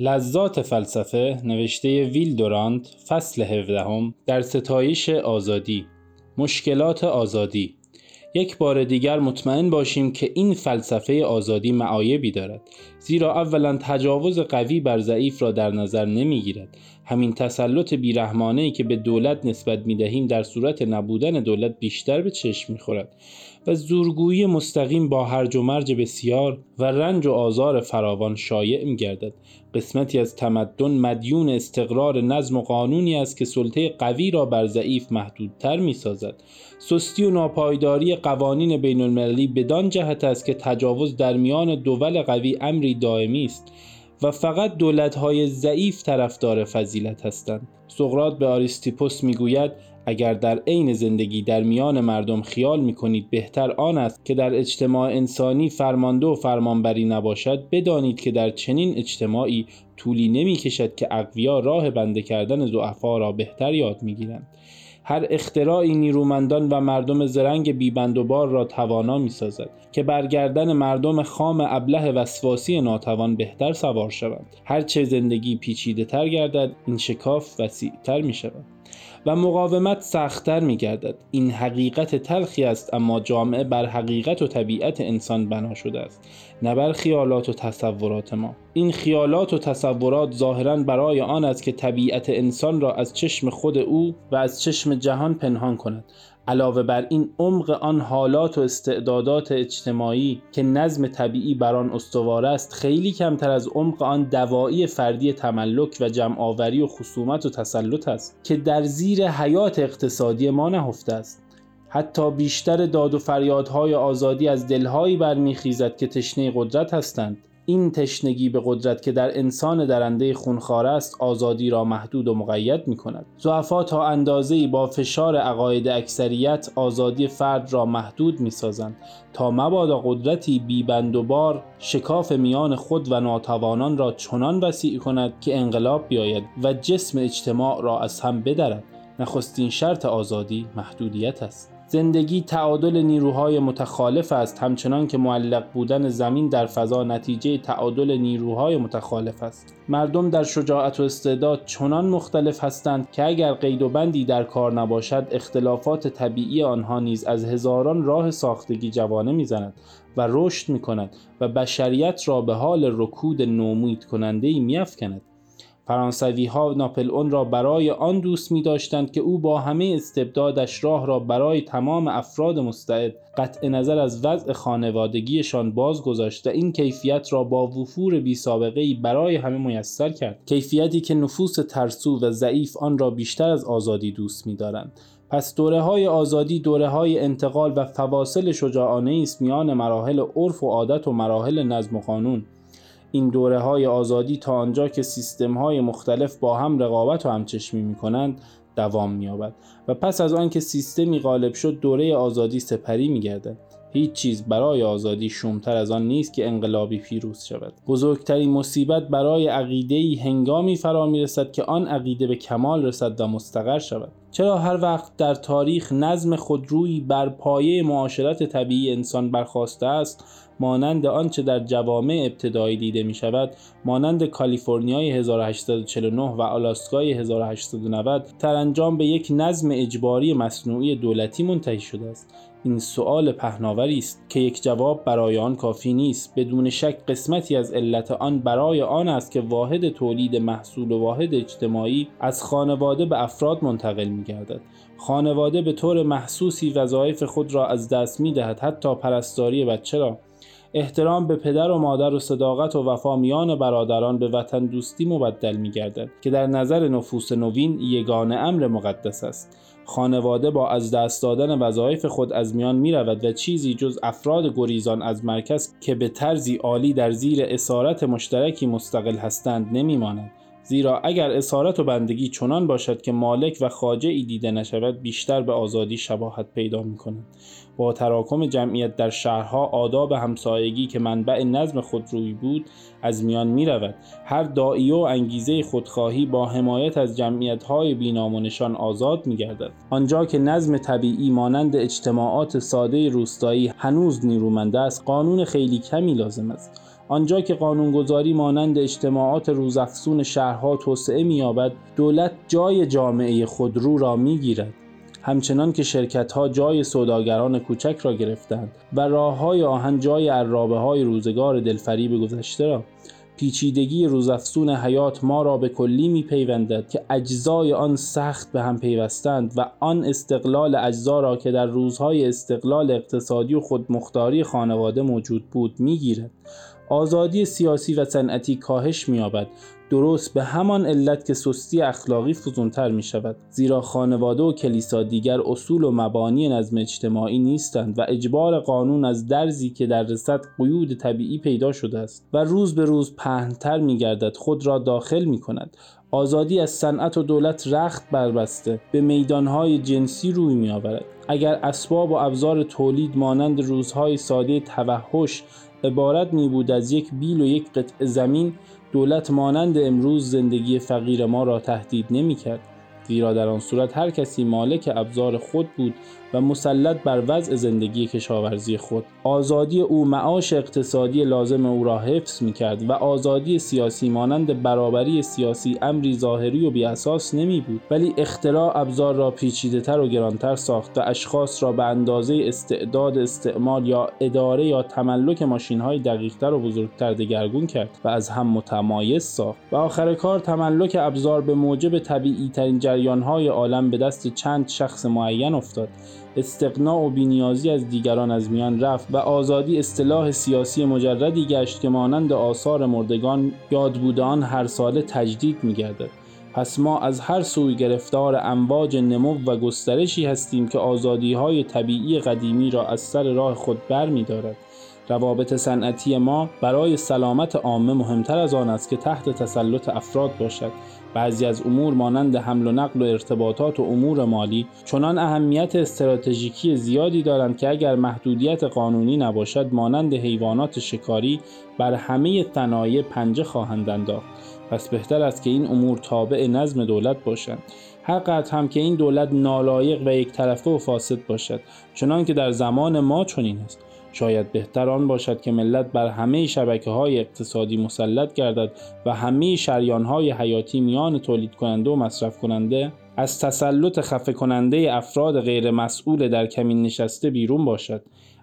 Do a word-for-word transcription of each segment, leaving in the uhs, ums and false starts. لذات فلسفه نوشته ویل دورانت، فصل هفدهم، در ستایش آزادی. مشکلات آزادی. یک بار دیگر مطمئن باشیم که این فلسفه آزادی معایبی دارد، زیرا اولا تجاوز قوی بر ضعیف را در نظر نمیگیرد. همین تسلط بیرحمانه‌ای که به دولت نسبت میدهیم در صورت نبودن دولت بیشتر به چشم میخورد، و زورگویی مستقیم با هرج و مرج بسیار و رنج و آزار فراوان شایع میگردد. قسمتی از تمدن مدیون استقرار نظم و قانونی است که سلطه قوی را بر ضعیف محدودتر میسازد. سستی و ناپایداری قوانین بین المللی بدان جهت است که تجاوز در میان دول قوی امری دائمی است و فقط دولت‌های ضعیف طرفدار فضیلت هستند. سقراط به آریستیپوس میگوید اگر در عین زندگی در میان مردم خیال می‌کنید بهتر آن است که در اجتماع انسانی فرمانده و فرمانبری نباشد، بدانید که در چنین اجتماعی طولی نمی‌کشد که اقویا راه بنده کردن ضعفا را بهتر یاد می‌گیرند. هر اختراعی نیرومندان و مردم زرنگ بیبند و بار را توانا می‌سازد که برگردن مردم خام ابله وسواسی ناتوان بهتر سوار شوند. هر چه زندگی پیچیده‌تر گردد این شکاف وسیع‌تر می‌شود و مقاومت سخت‌تر می‌گردد. این حقیقت تلخی است، اما جامعه بر حقیقت و طبیعت انسان بنا شده است، نه بر خیالات و تصورات ما. این خیالات و تصورات ظاهراً برای آن است که طبیعت انسان را از چشم خود او و از چشم جهان پنهان کند. علاوه بر این، عمق آن حالات و استعدادات اجتماعی که نظم طبیعی بر آن استوار است خیلی کمتر از عمق آن دوایی فردی تملک و جمع‌آوری و خصومت و تسلط است که در زیر حیات اقتصادی ما نهفته است. حتی بیشتر داد و فریادهای آزادی از دلهایی برمیخیزد که تشنه قدرت هستند. این تشنگی به قدرت که در انسان درنده خونخواره است، آزادی را محدود و مقید می کند. ضعفا تا اندازه‌ای با فشار عقاید اکثریت آزادی فرد را محدود می سازند تا مبادا قدرتی بی بند و بار شکاف میان خود و ناتوانان را چنان وسیع کند که انقلاب بیاید و جسم اجتماع را از هم بدرد. نخستین شرط آزادی محدودیت است. زندگی تعادل نیروهای متخالف است، همچنان که معلق بودن زمین در فضا نتیجه تعادل نیروهای متخالف است. مردم در شجاعت و استعداد چنان مختلف هستند که اگر قید و بندی در کار نباشد، اختلافات طبیعی آنها نیز از هزاران راه ساختگی جوانه می‌زند و رشد می‌کند و بشریت را به حال رکود نومید کننده‌ای می‌افکند. فرانسوی ها ناپلئون را برای آن دوست می داشتند که او با همه استبدادش راه را برای تمام افراد مستعد قطع نظر از وضع خانوادگیشان باز گذاشت و این کیفیت را با وفور بی سابقه‌ای برای همه میسر کرد، کیفیتی که نفوس ترسو و ضعیف آن را بیشتر از آزادی دوست می دارند. پس دوره های آزادی دوره های انتقال و فواصل شجاعانه است میان مراحل عرف و عادت و مراحل نظم و قانون. این دوره های آزادی تا آنجا که سیستم های مختلف با هم رقابت و همچشمی می کنند دوام می یابد و پس از آن که سیستمی غالب شد دوره آزادی سپری می گردد. هیچ چیز برای آزادی شومتر از آن نیست که انقلابی پیروز شود. بزرگترین مصیبت برای عقیده‌ای هنگامی فرا می‌رسد که آن عقیده به کمال رسد و مستقر شود. چرا هر وقت در تاریخ نظم خودرویی بر پایه معاشرت طبیعی انسان برخاسته است، مانند آنچه در جوامع ابتدایی دیده می شود، مانند کالیفرنیای هزار و هشتصد و چهل و نه و آلاسکای هزار و هشتصد و نود، سرانجام به یک نظم اجباری مصنوعی دولتی منتهی شده است؟ این سؤال پهناوری است که یک جواب برای آن کافی نیست. بدون شک قسمتی از علت آن برای آن است که واحد تولید محصول و واحد اجتماعی از خانواده به افراد منتقل می‌گردد. خانواده به طور محسوسی وظایف خود را از دست می‌دهد، حتی پرستاری بچه را. احترام به پدر و مادر و صداقت و وفا میان برادران به وطن دوستی مبدل می‌گردد که در نظر نفوس نوین یگانه امر مقدس است. خانواده با از دست دادن وظایف خود از میان می رود و چیزی جز افراد گریزان از مرکز که به طرزی عالی در زیر اسارت مشترکی مستقل هستند نمی ماند. زیرا اگر اسارت و بندگی چنان باشد که مالک و خواجه‌ای دیده نشود، بیشتر به آزادی شباهت پیدا می‌کند. با تراکم جمعیت در شهرها، آداب همسایگی که منبع نظم خودرویی بود از میان می‌رود. هر داعیه و انگیزه خودخواهی با حمایت از جمعیت‌های بی‌نام و نشان آزاد می‌گردد. آنجا که نظم طبیعی مانند اجتماعات ساده روستایی هنوز نیرومند است، قانون خیلی کمی لازم است. آنجا که قانونگذاری مانند اجتماعات روزافزون شهرها توسعه می‌یابد، دولت جای جامعه خودرو را می‌گیرد، همچنان که شرکت‌ها جای سوداگران کوچک را گرفتند و راه‌های آهن جای عرابه‌های روزگار دلفریب گذشته را. پیچیدگی روزافزون حیات ما را به کلی می‌پیوندد که اجزای آن سخت به هم پیوستند و آن استقلال اجزا را که در روزهای استقلال اقتصادی و خودمختاری خانواده موجود بود می‌گیرد. آزادی سیاسی و صنعتی کاهش می‌یابد، درست به همان علت که سستی اخلاقی فزونتر می‌شود، زیرا خانواده و کلیسا دیگر اصول و مبانی نظم اجتماعی نیستند و اجبار قانون از درزی که در رسد قیود طبیعی پیدا شده است و روز به روز پهن‌تر می‌گردد خود را داخل می‌کند. آزادی از صنعت و دولت رخت بربسته به میدان‌های جنسی روی می‌آورد. اگر اسباب و ابزار تولید مانند روزهای ساده توحش عبارت می‌بود از یک بیل و یک قطعه زمین، دولت مانند امروز زندگی فقیر ما را تهدید نمی‌کرد، زیرا در آن صورت هر کسی مالک ابزار خود بود و مسلط بر وضع زندگی کشاورزی خود. آزادی او معاش اقتصادی لازم او را حفظ می‌کرد و آزادی سیاسی مانند برابری سیاسی امری ظاهری و بی‌اساس نمی‌بود، ولی اختراع ابزار را پیچیده‌تر و گرانتر ساخت و اشخاص را به اندازه استعداد استعمال یا اداره یا تملک ماشین‌های دقیق‌تر و بزرگتر دگرگون کرد و از هم متمایز ساخت. و آخر کار تملک ابزار به موجب طبیعی‌ترین جریان‌های عالم به دست چند شخص معین افتاد. استغنا و بی‌نیازی از دیگران از میان رفت و آزادی اصطلاح سیاسی مجردی گشت که مانند آثار مردگان یاد بوده آن هر ساله تجدید می‌گردد. پس ما از هر سوی گرفتار امواج نمو و گسترشی هستیم که آزادی‌های طبیعی قدیمی را از سر راه خود برمی‌دارد. روابط صنعتی ما برای سلامت عامه مهمتر از آن است که تحت تسلط افراد باشد. بعضی از امور مانند حمل و نقل و ارتباطات و امور مالی چنان اهمیت استراتژیکی زیادی دارند که اگر محدودیت قانونی نباشد مانند حیوانات شکاری بر همه صنایع پنجه خواهند انداخت. پس بهتر است که این امور تابع نظم دولت باشند، هر قدر هم که این دولت نالایق و یک طرفه و فاسد باشد، چنان که در زمان ما چنین است. شاید بهتر آن باشد که ملت بر همه شبکه‌های اقتصادی مسلط گردد و همه شریان‌های حیاتی میان تولید کننده و مصرف کننده از تسلط خفه کننده افراد غیر مسئول در کمین نشسته بیرون باشد،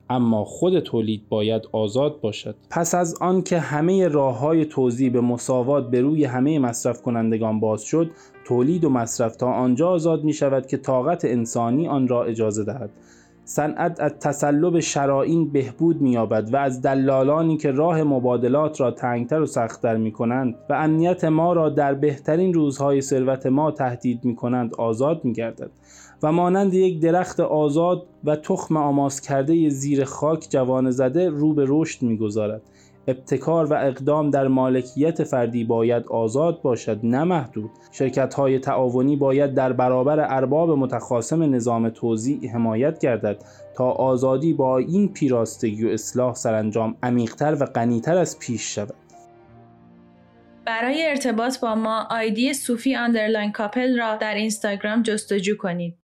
اما خود تولید باید آزاد باشد. پس از آن که همه راه‌های توزیع به مساوات به روی همه مصرف کنندگان باز شد، تولید و مصرف تا آنجا آزاد می‌شود که طاقت انسانی آن را اجازه دهد. صنعت از تسلب شرائین بهبود می‌یابد و از دلالانی که راه مبادلات را تنگتر و سخت‌تر می‌کنند و امنیت ما را در بهترین روزهای ثروت ما تهدید می‌کنند آزاد می‌گردد و مانند یک درخت آزاد و تخم آماس کرده زیر خاک جوانه زده رو به رشد می‌گذارد. ابتکار و اقدام در مالکیت فردی باید آزاد باشد، نه محدود. شرکت‌های تعاونی باید در برابر ارباب متخاصم نظام توزیع حمایت گردد تا آزادی با این پیراستگی و اصلاح سرانجام عمیق‌تر و غنی‌تر از پیش شود. برای ارتباط با ما آیدی صوفی اندرلان کاپل را در اینستاگرام جستجو کنید.